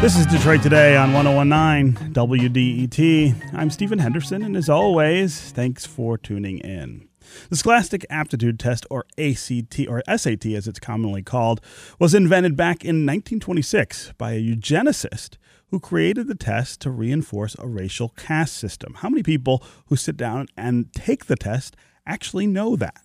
This is Detroit Today on 101.9 WDET. I'm Stephen Henderson, and as always, thanks for tuning in. The Scholastic Aptitude Test, or ACT, or SAT as it's commonly called, was invented back in 1926 by a eugenicist who created the test to reinforce a racial caste system. How many people who sit down and take the test actually know that?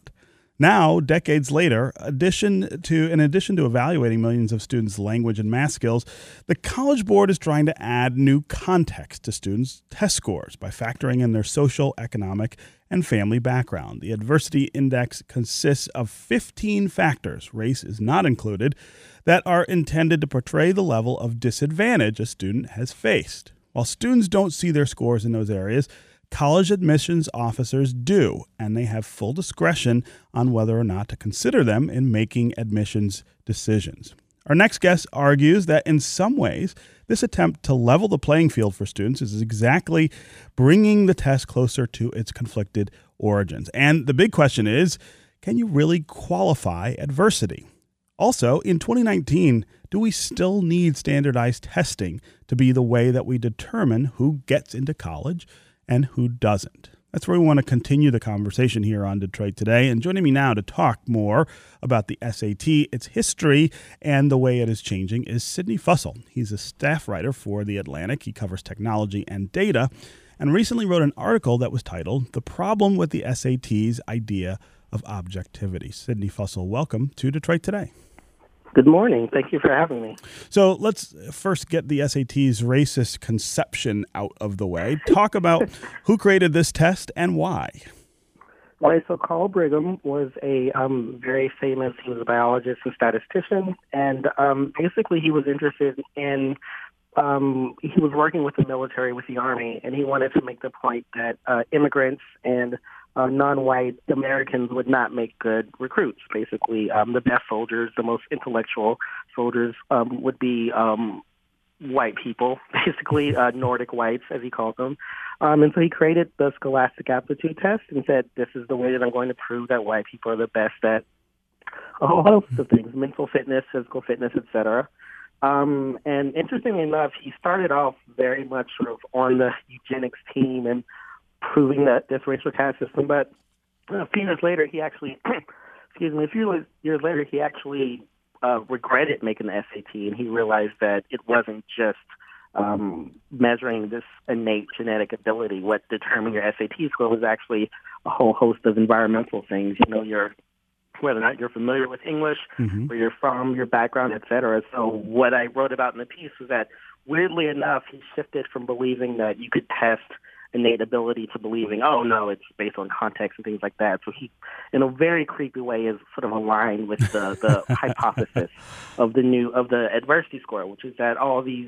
Now, decades later, in addition to evaluating millions of students' language and math skills, the College Board is trying to add new context to students' test scores by factoring in their social, economic, and family background. The adversity index consists of 15 factors, race is not included, that are intended to portray the level of disadvantage a student has faced. While students don't see their scores in those areas, college admissions officers do, and they have full discretion on whether or not to consider them in making admissions decisions. Our next guest argues that in some ways, this attempt to level the playing field for students is exactly bringing the test closer to its conflicted origins. And the big question is, can you really qualify adversity? Also, in 2019, do we still need standardized testing to be the way that we determine who gets into college and who doesn't? That's where we want to continue the conversation here on Detroit Today. And joining me now to talk more about the SAT, its history, and the way it is changing is Sidney Fussell. He's a staff writer for The Atlantic. He covers technology and data and recently wrote an article that was titled "The Problem with the SAT's Idea of Objectivity." Sidney Fussell, welcome to Detroit Today. Good morning. Thank you for having me. So let's first get the SAT's racist conception out of the way. Talk about who created this test and why. Right. So Carl Brigham was a very famous, he was a biologist and statistician, and basically he was interested in, he was working with the military, with the Army, and he wanted to make the point that immigrants and non-white Americans would not make good recruits, basically. The best soldiers, the most intellectual soldiers would be white people, basically, Nordic whites, as he called them. And so he created the Scholastic Aptitude Test and said, this is the way that I'm going to prove that white people are the best at a whole host of things, mental fitness, physical fitness, etc. And interestingly enough, he started off very much sort of on the eugenics team and proving that this racial caste system, but a few years later, he actually, regretted making the SAT, and he realized that it wasn't just measuring this innate genetic ability. What determined your SAT score was actually a whole host of environmental things. You know, whether or not you're familiar with English, where you're from, your background, et cetera. So what I wrote about in the piece was that, weirdly enough, he shifted from believing that you could test innate ability to believing, oh, no, it's based on context and things like that. So he, in a very creepy way, is sort of aligned with the hypothesis of the adversity score, which is that all these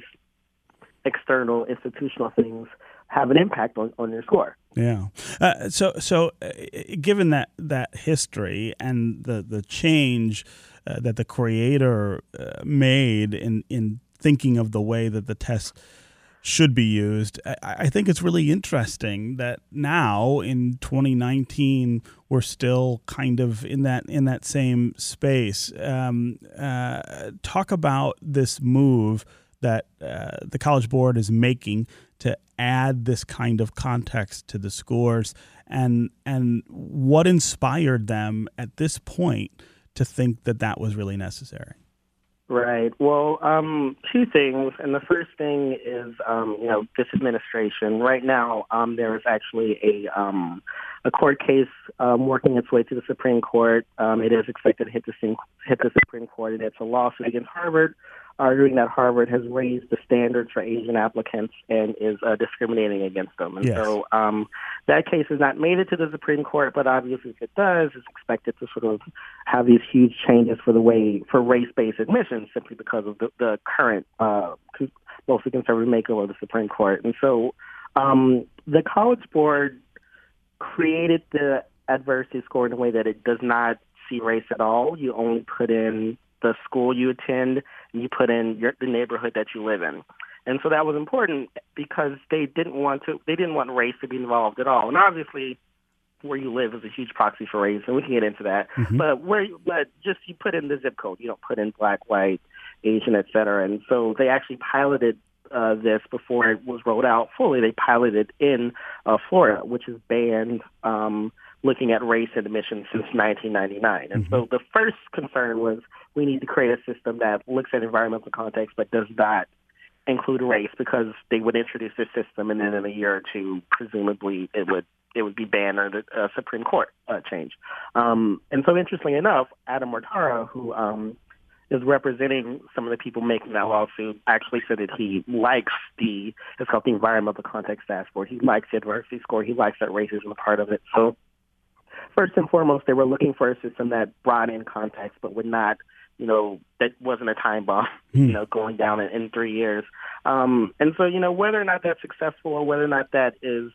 external institutional things have an impact on your score. Yeah. So given that history and the change that the creator made in thinking of the way that the test should be used, I think it's really interesting that now in 2019 we're still kind of in that same space. Talk about this move that the College Board is making to add this kind of context to the scores, and what inspired them at this point to think that was really necessary. Right. Well, two things. And the first thing is, this administration. Right now, there is actually a court case working its way to the Supreme Court. It is expected to hit the Supreme Court, and it's a lawsuit against Harvard, arguing that Harvard has raised the standard for Asian applicants and is discriminating against them. And yes. So that case has not made it to the Supreme Court, but obviously if it does, it's expected to sort of have these huge changes for race-based admissions simply because of the current mostly conservative makeover of the Supreme Court. And so the College Board created the adversity score in a way that it does not see race at all. You only put in the school you attend, and you put in the neighborhood that you live in. And so that was important because they didn't want race to be involved at all. And obviously where you live is a huge proxy for race, and we can get into that. Mm-hmm. But just you put in the zip code. You don't put in black, white, Asian, et cetera. And so they actually piloted this before it was rolled out fully. They piloted in Florida, which has banned looking at race and admissions since 1999. And so the first concern was we need to create a system that looks at environmental context but does not include race, because they would introduce this system and then in a year or two, presumably it would be banned under a Supreme Court change. And so interestingly enough, Adam Mortara, who is representing some of the people making that lawsuit, actually said that he likes it's called the environmental context dashboard. He likes the adversity score. He likes that racism part of it. So first and foremost, they were looking for a system that brought in context, but would not, that wasn't a time bomb, going down in 3 years. And so, whether or not that's successful or whether or not that is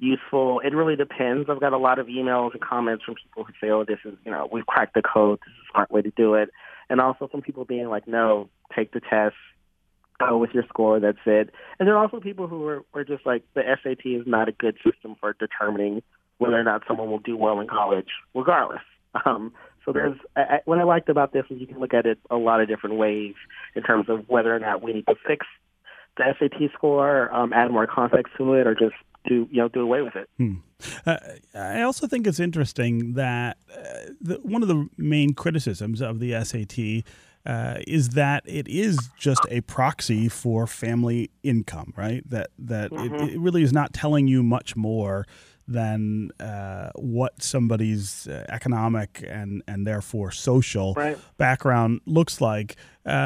useful, it really depends. I've got a lot of emails and comments from people who say, oh, this is, we've cracked the code. This is a smart way to do it. And also from people being like, no, take the test, go with your score, that's it. And there are also people who were just like, the SAT is not a good system for determining whether or not someone will do well in college, regardless. So there's what I liked about this is you can look at it a lot of different ways in terms of whether or not we need to fix the SAT score, add more context to it, or just do away with it. I also think it's interesting that one of the main criticisms of the SAT is that it is just a proxy for family income, right? That it really is not telling you much more than what somebody's economic and therefore social background looks like.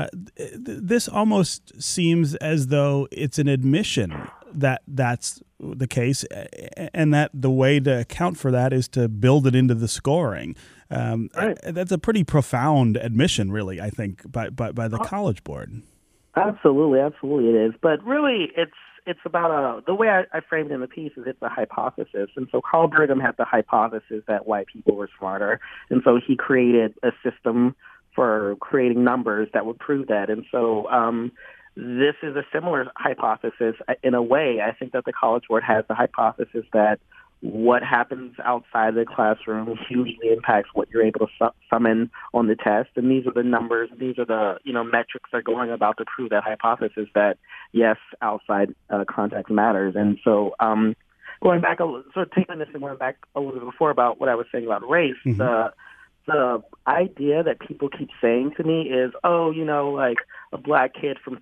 This almost seems as though it's an admission that that's the case, and that the way to account for that is to build it into the scoring. That's a pretty profound admission, really, I think, by the College Board. Absolutely it is. But really, it's about the way I framed in the piece is it's a hypothesis. And so Carl Brigham had the hypothesis that white people were smarter. And so he created a system for creating numbers that would prove that. And so this is a similar hypothesis. In a way, I think that the College Board has the hypothesis that what happens outside the classroom hugely impacts what you're able to summon on the test. And these are the numbers, these are the metrics they're going about to prove that hypothesis that, yes, outside context matters. And so going back a little bit before about what I was saying about race, the idea that people keep saying to me is, oh, like a black kid from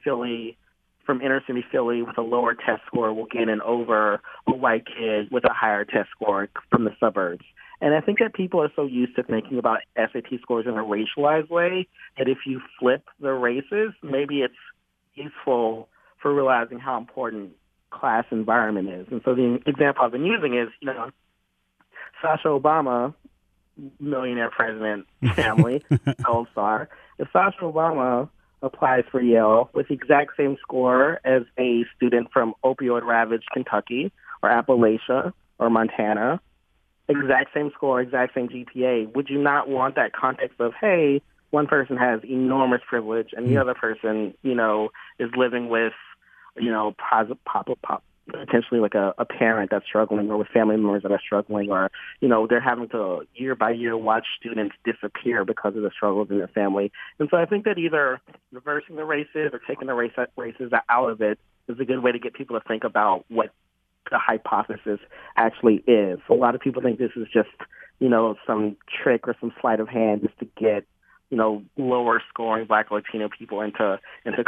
inner city Philly with a lower test score will get in over a white kid with a higher test score from the suburbs. And I think that people are so used to thinking about SAT scores in a racialized way that if you flip the races, maybe it's useful for realizing how important class environment is. And so the example I've been using is, Sasha Obama, millionaire president family, gold star. If Sasha Obama applies for Yale with the exact same score as a student from opioid-ravaged Kentucky or Appalachia or Montana, exact same score, exact same GPA, would you not want that context of, hey, one person has enormous privilege and the other person, is living with, potentially like a parent that's struggling or with family members that are struggling or, they're having to year by year watch students disappear because of the struggles in their family. And so I think that either reversing the races or taking the races out of it is a good way to get people to think about what the hypothesis actually is. So a lot of people think this is just, some trick or some sleight of hand just to get, lower scoring Black, Latino people into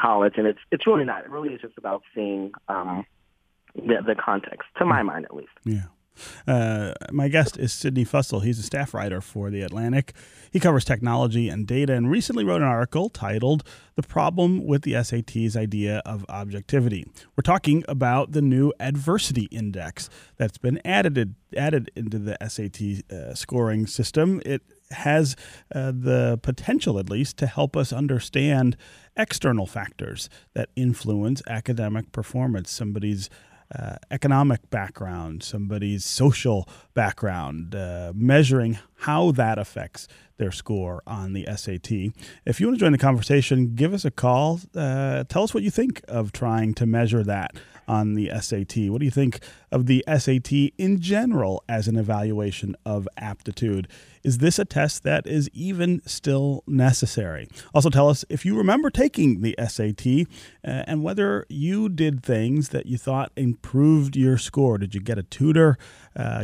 college. And it's really not. It really is just about seeing, the context, to my mind at least. Yeah. My guest is Sidney Fussell. He's a staff writer for The Atlantic. He covers technology and data and recently wrote an article titled The Problem with the SAT's Idea of Objectivity. We're talking about the new adversity index that's been added into the SAT scoring system. It has the potential, at least, to help us understand external factors that influence academic performance, somebody's economic background, somebody's social background, measuring how that affects their score on the SAT. If you want to join the conversation, give us a call. Tell us what you think of trying to measure that on the SAT. What do you think of the SAT in general as an evaluation of aptitude? Is this a test that is even still necessary? Also tell us if you remember taking the SAT and whether you did things that you thought improved your score. Did you get a tutor,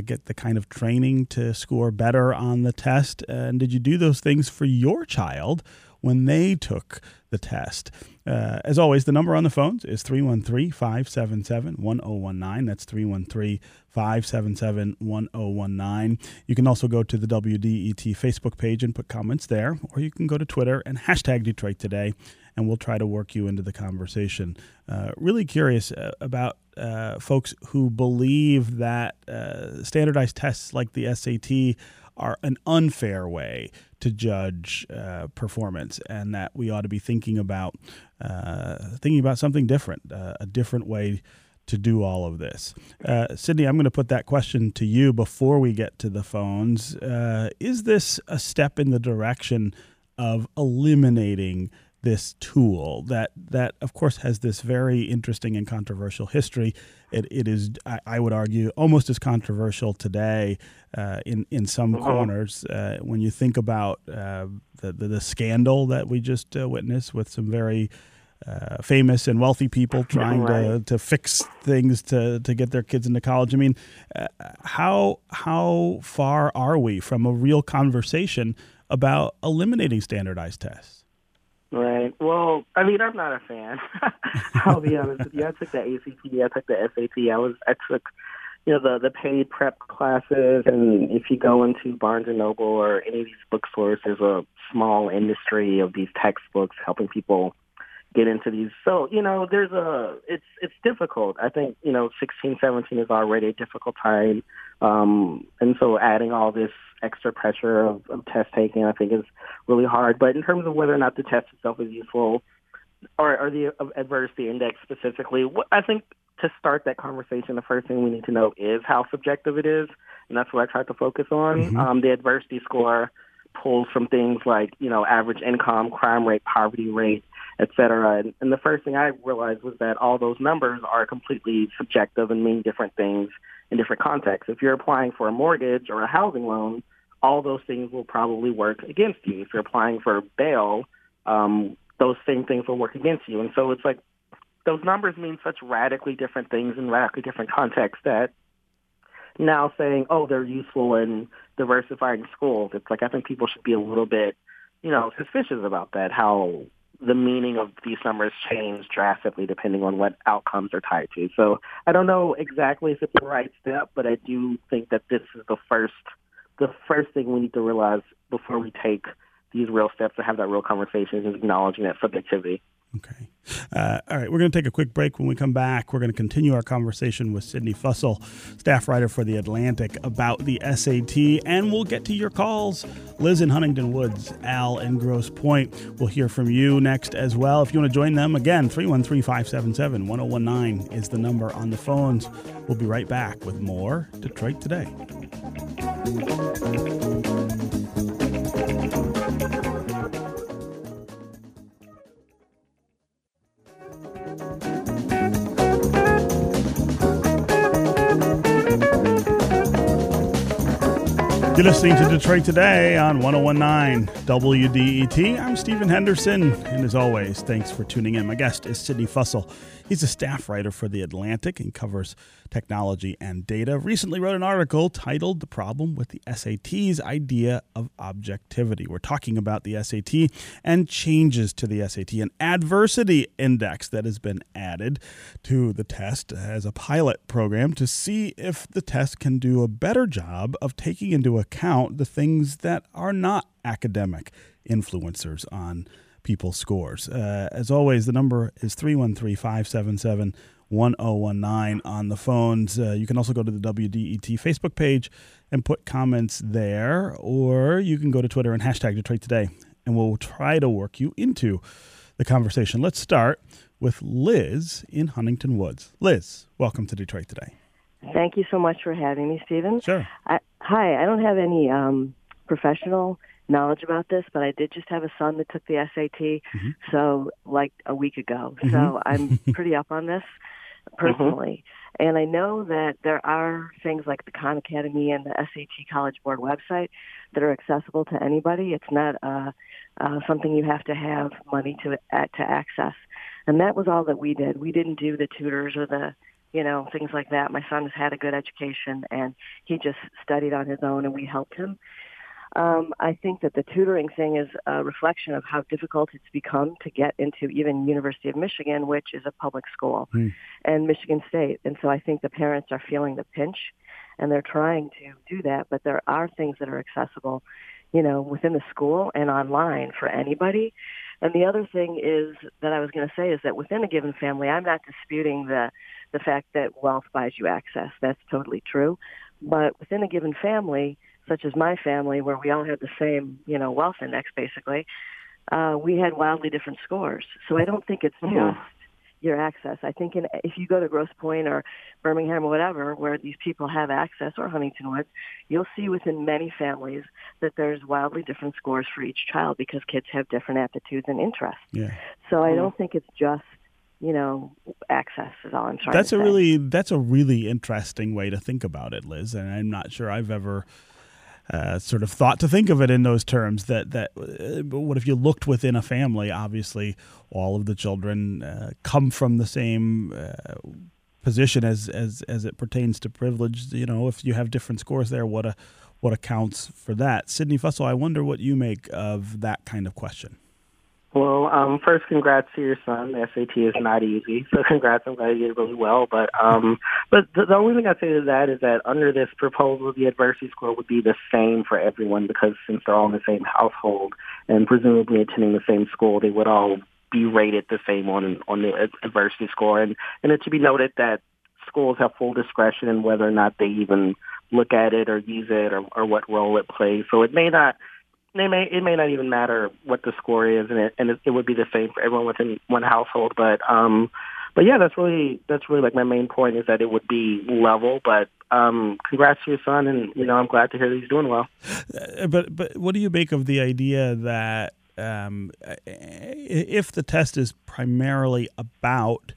get the kind of training to score better on the test? And did you do those things for your child when they took the test? As always, the number on the phones is 313-577-1019. That's 313-577-1019. You can also go to the WDET Facebook page and put comments there, or you can go to Twitter and hashtag Detroit Today, and we'll try to work you into the conversation. Really curious about folks who believe that standardized tests like the SAT are an unfair way to judge performance, and that we ought to be thinking about something different, a different way to do all of this. Sidney, I'm going to put that question to you before we get to the phones. Is this a step in the direction of eliminating this tool that of course has this very interesting and controversial history? It is, I would argue, almost as controversial today in some corners. When you think about the scandal that we just witnessed with some very famous and wealthy people trying to fix things to get their kids into college. I mean, how far are we from a real conversation about eliminating standardized tests? Right. Well, I mean, I'm not a fan. I'll be honest with you. I took the ACT. I took the SAT. I took, the paid prep classes. And if you go into Barnes & Noble or any of these bookstores, there's a small industry of these textbooks helping people get into these. So, it's difficult. I think, 16, 17 is already a difficult time. And so adding all this extra pressure of test taking, I think, is really hard. But in terms of whether or not the test itself is useful, or the adversity index specifically, I think to start that conversation, the first thing we need to know is how subjective it is, and that's what I tried to focus on. Mm-hmm. The adversity score pulls from things like, average income, crime rate, poverty rate, et cetera. And the first thing I realized was that all those numbers are completely subjective and mean different things in different contexts. If you're applying for a mortgage or a housing loan, all those things will probably work against you. If you're applying for bail, those same things will work against you. And so it's like those numbers mean such radically different things in radically different contexts that now saying, oh, they're useful in diversifying schools, it's like I think people should be a little bit, suspicious about that, how the meaning of these numbers change drastically depending on what outcomes are tied to. So I don't know exactly if it's the right step, but I do think that this is the first thing we need to realize before we take these real steps to have that real conversation, is acknowledging that subjectivity. Okay. All right. We're going to take a quick break. When we come back, we're going to continue our conversation with Sidney Fussell, staff writer for The Atlantic, about the SAT. And we'll get to your calls. Liz in Huntington Woods, Al in Grosse Pointe. We'll hear from you next as well. If you want to join them, again, 313-577-1019 is the number on the phones. We'll be right back with more Detroit Today. You're listening to Detroit Today on 101.9 WDET. I'm Stephen Henderson, and as always, thanks for tuning in. My guest is Sidney Fussell. He's a staff writer for The Atlantic and covers technology and data. Recently wrote an article titled "The Problem with the SAT's Idea of Objectivity." We're talking about the SAT and changes to the SAT, an adversity index that has been added to the test as a pilot program to see if the test can do a better job of taking into account the things that are not academic influencers on people's scores. As always, the number is 313-577-1019 on the phones. You can also go to the WDET Facebook page and put comments there, or you can go to Twitter and hashtag Detroit Today, and we'll try to work you into the conversation. Let's start with Liz in Huntington Woods. Liz, welcome to Detroit Today. Thank you so much for having me, Stephen. Sure. Hi, I don't have any professional knowledge about this, but I did just have a son that took the SAT, mm-hmm. so like a week ago. Mm-hmm. So I'm pretty up on this personally. Mm-hmm. And I know that there are things like the Khan Academy and the SAT College Board website that are accessible to anybody. It's not something you have to have money to access. And that was all that we did. We didn't do the tutors or the, you know, things like that. My son has had a good education, and he just studied on his own, and we helped him. I think that the tutoring thing is a reflection of how difficult it's become to get into even University of Michigan, which is a public school, and Michigan State. And so I think the parents are feeling the pinch, and they're trying to do that. But there are things that are accessible, you know, within the school and online for anybody. And the other thing is that I was going to say is that within a given family, I'm not disputing the fact that wealth buys you access. That's totally true. But within a given family, such as my family, where we all had the same, you know, wealth index, basically, we had wildly different scores. So I don't think it's just your access. I think if you go to Grosse Pointe or Birmingham or whatever, where these people have access, or Huntington Woods, you'll see within many families that there's wildly different scores for each child because kids have different aptitudes and interests. Yeah. So I don't think it's just, you know, access is all I'm trying to say. That's a really interesting way to think about it, Liz, and I'm not sure I've ever sort of thought to think of it in those terms. But what if you looked within a family? Obviously, all of the children come from the same position as it pertains to privilege. You know, if you have different scores there, what accounts for that? Sidney Fussell, I wonder what you make of that kind of question. Well, first, congrats to your son. The SAT is not easy, so congrats. I'm glad you did really well. But the only thing I'd say to that is that under this proposal, the adversity score would be the same for everyone because since they're all in the same household and presumably attending the same school, they would all be rated the same on the adversity score. And it should be noted that schools have full discretion in whether or not they even look at it or use it or what role it plays. So it may not even matter what the score is, and it would be the same for everyone within one household. But yeah, that's really like my main point is that it would be level. But congrats to your son, and you know I'm glad to hear that he's doing well. But what do you make of the idea that if the test is primarily about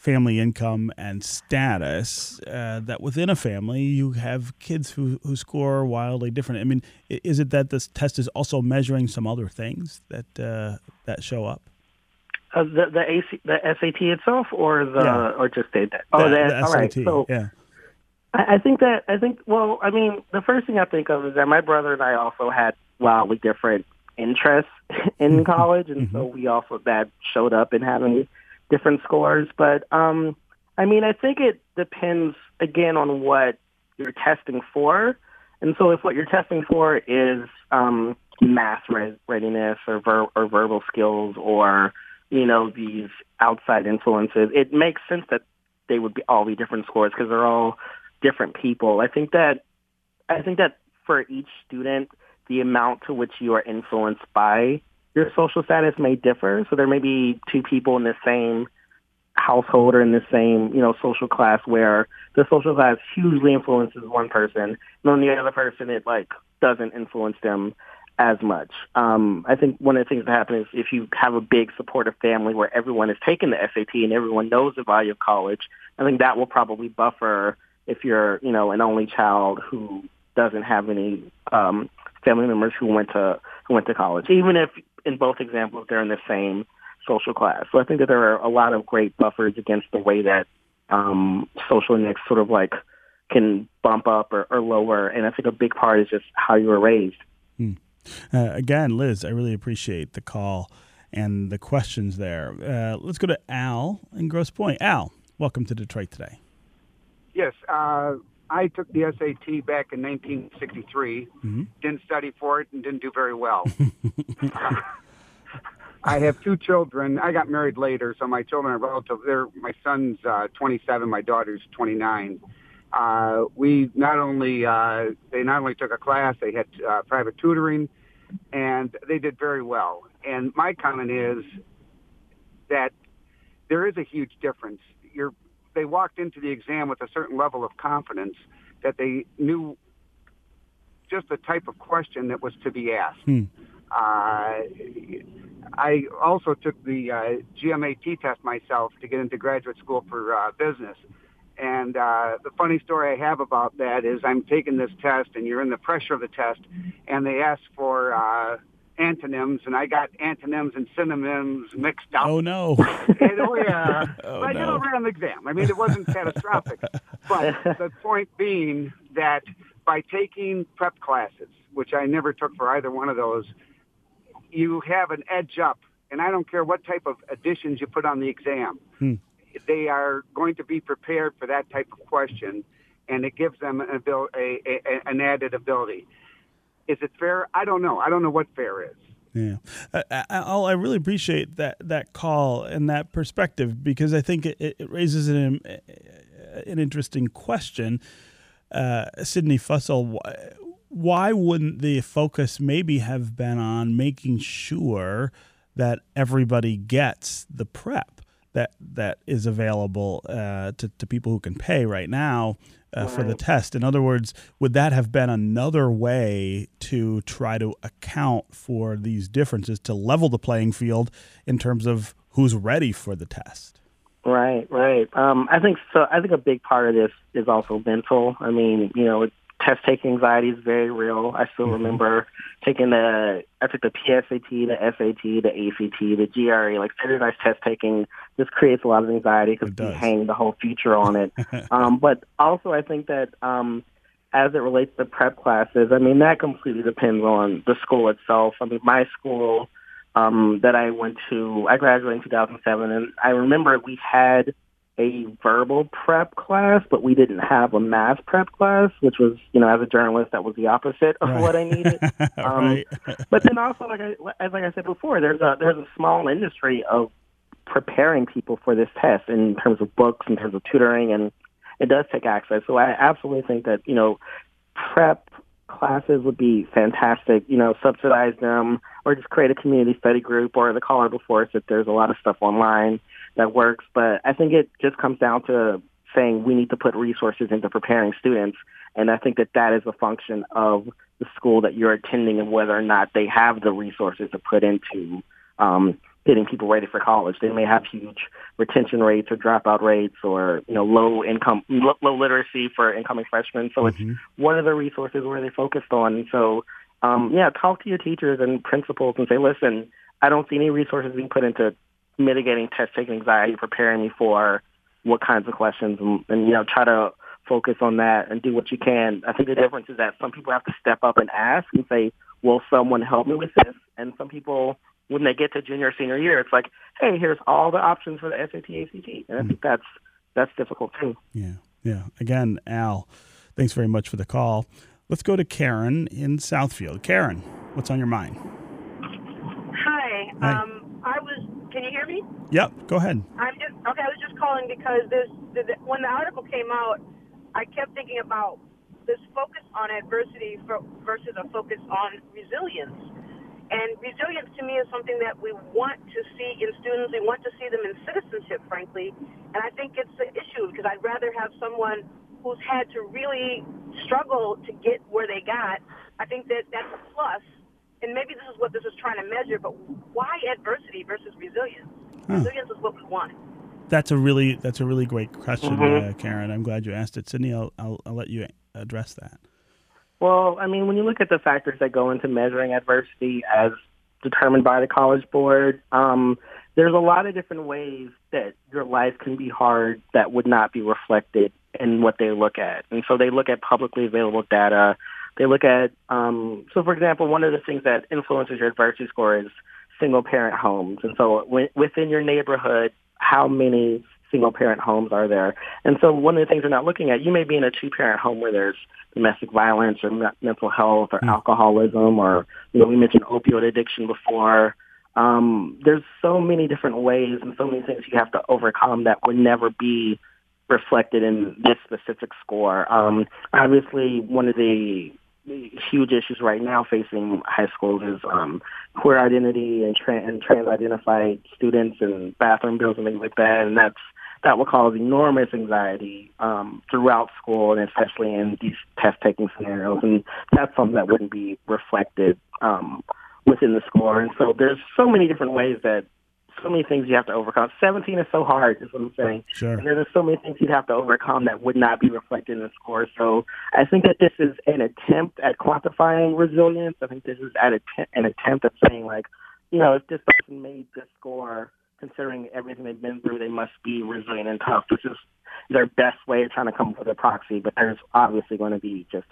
family income and status, that within a family you have kids who score wildly different? I mean, is it that this test is also measuring some other things that show up? The SAT itself, or just the SAT. All right. So yeah. I think the first thing I think of is that my brother and I also had wildly different interests in college, and so we also that showed up in having different scores, but I mean, I think it depends again on what you're testing for. And so, if what you're testing for is math readiness or verbal skills or you know these outside influences, it makes sense that they would all be different scores because they're all different people. I think that for each student, the amount to which you are influenced by your social status may differ. So there may be two people in the same household or in the same, you know, social class where the social class hugely influences one person, and on the other person, it like doesn't influence them as much. I think one of the things that happens is if you have a big supportive family where everyone has taken the SAT and everyone knows the value of college, I think that will probably buffer if you're, you know, an only child who doesn't have any family members who went to college, even if in both examples they're in the same social class. So I think that there are a lot of great buffers against the way that social index sort of like can bump up or lower. And I think a big part is just how you were raised. Again, Liz, I really appreciate the call and the questions there. Let's go to Al in Grosse Pointe. Al, welcome to Detroit Today. Yes, I took the SAT back in 1963, didn't study for it, and didn't do very well. I have two children. I got married later, so my children are relative. My son's 27, my daughter's 29. They not only took a class, they had private tutoring, and they did very well. And my comment is that there is a huge difference. They walked into the exam with a certain level of confidence that they knew just the type of question that was to be asked. I also took the GMAT test myself to get into graduate school for business. And the funny story I have about that is I'm taking this test, and you're in the pressure of the test, and they ask for antonyms, and I got antonyms and synonyms mixed up. Oh, no. And, oh, I did all right on the exam. I mean, it wasn't catastrophic. But the point being that by taking prep classes, which I never took for either one of those, you have an edge up, and I don't care what type of additions you put on the exam. They are going to be prepared for that type of question, and it gives them an added ability. Is it fair? I don't know. I don't know what fair is. Yeah, I really appreciate that call and that perspective, because I think it raises an interesting question. Sidney Fussell, why wouldn't the focus maybe have been on making sure that everybody gets the prep that is available to people who can pay right now for the test? In other words, would that have been another way to try to account for these differences, to level the playing field in terms of who's ready for the test? Right. I think so. I think a big part of this is also mental. I mean, you know, test-taking anxiety is very real. I still remember I took the PSAT, the SAT, the ACT, the GRE, like standardized test-taking. This creates a lot of anxiety because we hang the whole future on it. But also I think that as it relates to prep classes, I mean, that completely depends on the school itself. I mean, my school that I went to, I graduated in 2007, and I remember we had a verbal prep class, but we didn't have a math prep class, which was, you know, as a journalist, that was the opposite of what I needed. But then also, like I said before, there's a small industry of preparing people for this test in terms of books, in terms of tutoring, and it does take access. So I absolutely think that, you know, prep classes would be fantastic. You know, subsidize them, or just create a community study group, or the caller before said there's a lot of stuff online that works. But I think it just comes down to saying we need to put resources into preparing students, and I think that is a function of the school that you're attending and whether or not they have the resources to put into getting people ready for college. They may have huge retention rates or dropout rates, or, you know, low literacy for incoming freshmen. So it's what are the resources, where they focused on? So talk to your teachers and principals and say, listen, I don't see any resources being put into mitigating test-taking anxiety, preparing me for what kinds of questions, and you know, try to focus on that and do what you can. I think the difference is that some people have to step up and ask and say, will someone help me with this? And some people, when they get to junior or senior year, it's like, hey, here's all the options for the SAT, ACT. And I think that's difficult too. Yeah. Again, Al, thanks very much for the call. Let's go to Karen in Southfield. Karen, what's on your mind? Hi. Can you hear me? Yep, go ahead. I was just calling because when the article came out, I kept thinking about this focus on adversity versus a focus on resilience. And resilience to me is something that we want to see in students. We want to see them in citizenship, frankly. And I think it's an issue because I'd rather have someone who's had to really struggle to get where they got. I think that that's a plus. And maybe this is what this is trying to measure, but why adversity versus resilience? Resilience is what we want. That's a really great question, Karen. I'm glad you asked it. Sidney, I'll let you address that. Well, I mean, when you look at the factors that go into measuring adversity as determined by the College Board, there's a lot of different ways that your life can be hard that would not be reflected in what they look at. And so they look at publicly available data. They look at, so for example, one of the things that influences your adversity score is single-parent homes. And so within your neighborhood, how many single-parent homes are there? And so one of the things they're not looking at, you may be in a two-parent home where there's domestic violence or mental health or alcoholism, or, you know, we mentioned opioid addiction before. There's so many different ways and so many things you have to overcome that would never be reflected in this specific score. Obviously, one of the huge issues right now facing high schools is queer identity and trans-identified students and bathroom bills and things like that, and that's that will cause enormous anxiety throughout school, and especially in these test-taking scenarios. And that's something that wouldn't be reflected within the score. And so there's so many different ways that so many things you have to overcome. 17 is so hard, is what I'm saying. Sure. And there's so many things you'd have to overcome that would not be reflected in the score. So I think that this is an attempt at quantifying resilience. I think this is an attempt at saying, like, you know, if this person made this score, considering everything they've been through, they must be resilient and tough. This is their best way of trying to come up with a proxy, but there's obviously going to be just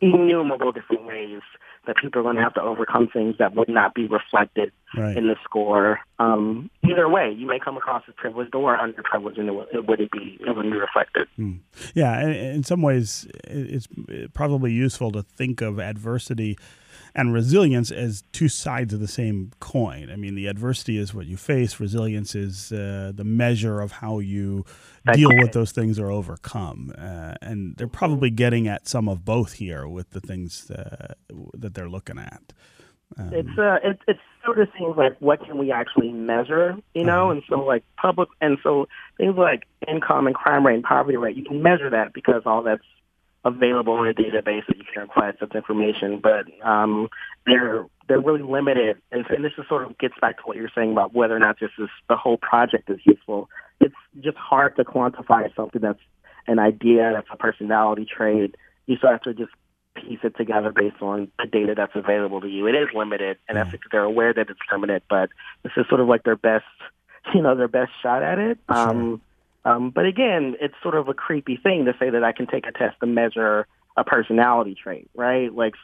innumerable different ways that people are going to have to overcome things that would not be reflected in the score. Either way, you may come across as privileged or underprivileged, and it wouldn't be reflected. Mm. Yeah, and in some ways, it's probably useful to think of adversity and resilience as two sides of the same coin. I mean, the adversity is what you face. Resilience is the measure of how you deal with those things or overcome. And they're probably getting at some of both here with the things that they're looking at. It sort of seems like, what can we actually measure, you know? And so, like, things like income and crime rate and poverty rate, you can measure that because all that's available in a database that you can request this information, but they're really limited. And this is sort of gets back to what you're saying about whether or not this is the whole project is useful. It's just hard to quantify something that's an idea, that's a personality trait. You sort of have to just piece it together based on the data that's available to you. It is limited, and I think they're aware that it's limited, but this is sort of like their best shot at it. Sure. But again, it's sort of a creepy thing to say that I can take a test to measure a personality trait, right? Like,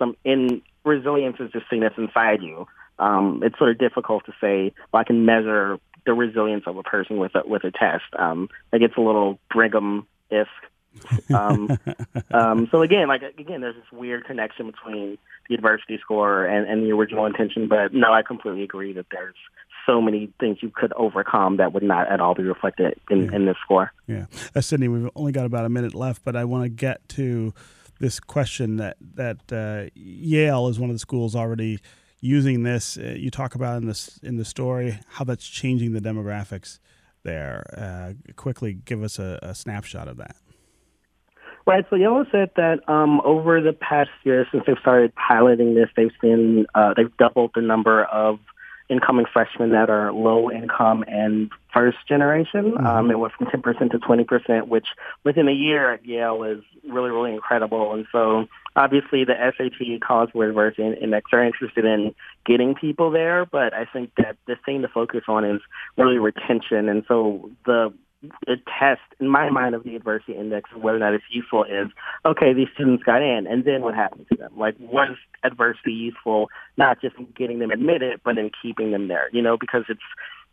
resilience is just thing that's inside you. It's sort of difficult to say, well, I can measure the resilience of a person with a test. Like, it's a little Brigham-esque. So again, there's this weird connection between the adversity score and the original intention. But no, I completely agree that there's so many things you could overcome that would not at all be reflected in this score. Yeah. Sidney, we've only got about a minute left, but I want to get to this question that Yale is one of the schools already using this. You talk about in the story how that's changing the demographics there. Quickly give us a snapshot of that. Right, so Yale said that over the past year, since they've started piloting this, they've doubled the number of incoming freshmen that are low income and first generation. It went from 10% to 20%, which within a year at Yale is really, really incredible. And so obviously the SAT, College Board, Diversity and Index are interested in getting people there, but I think that the thing to focus on is really retention. And so the test, in my mind, of the adversity index, whether or not it's useful is, okay, these students got in, and then what happened to them? Like, was adversity useful, not just in getting them admitted, but in keeping them there? You know, because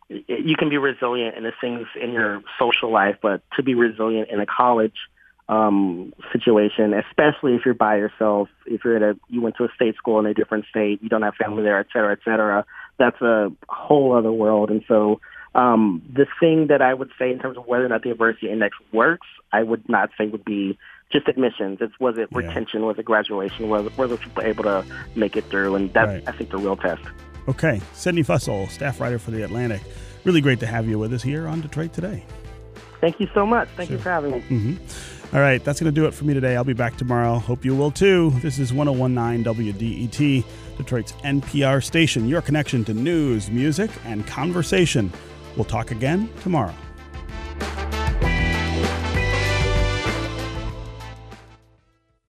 you can be resilient in the things in your social life, but to be resilient in a college situation, especially if you're by yourself, if you went to a state school in a different state, you don't have family there, et cetera, that's a whole other world. And so, the thing that I would say in terms of whether or not the adversity index works, I would not say would be just admissions. Was it retention? Was it graduation? Were people able to make it through? And that's, I think, the real test. Okay. Sidney Fussell, staff writer for The Atlantic. Really great to have you with us here on Detroit Today. Thank you so much. Thank you for having me. All right. That's going to do it for me today. I'll be back tomorrow. Hope you will, too. This is 1019 WDET, Detroit's NPR station, your connection to news, music, and conversation. We'll talk again tomorrow.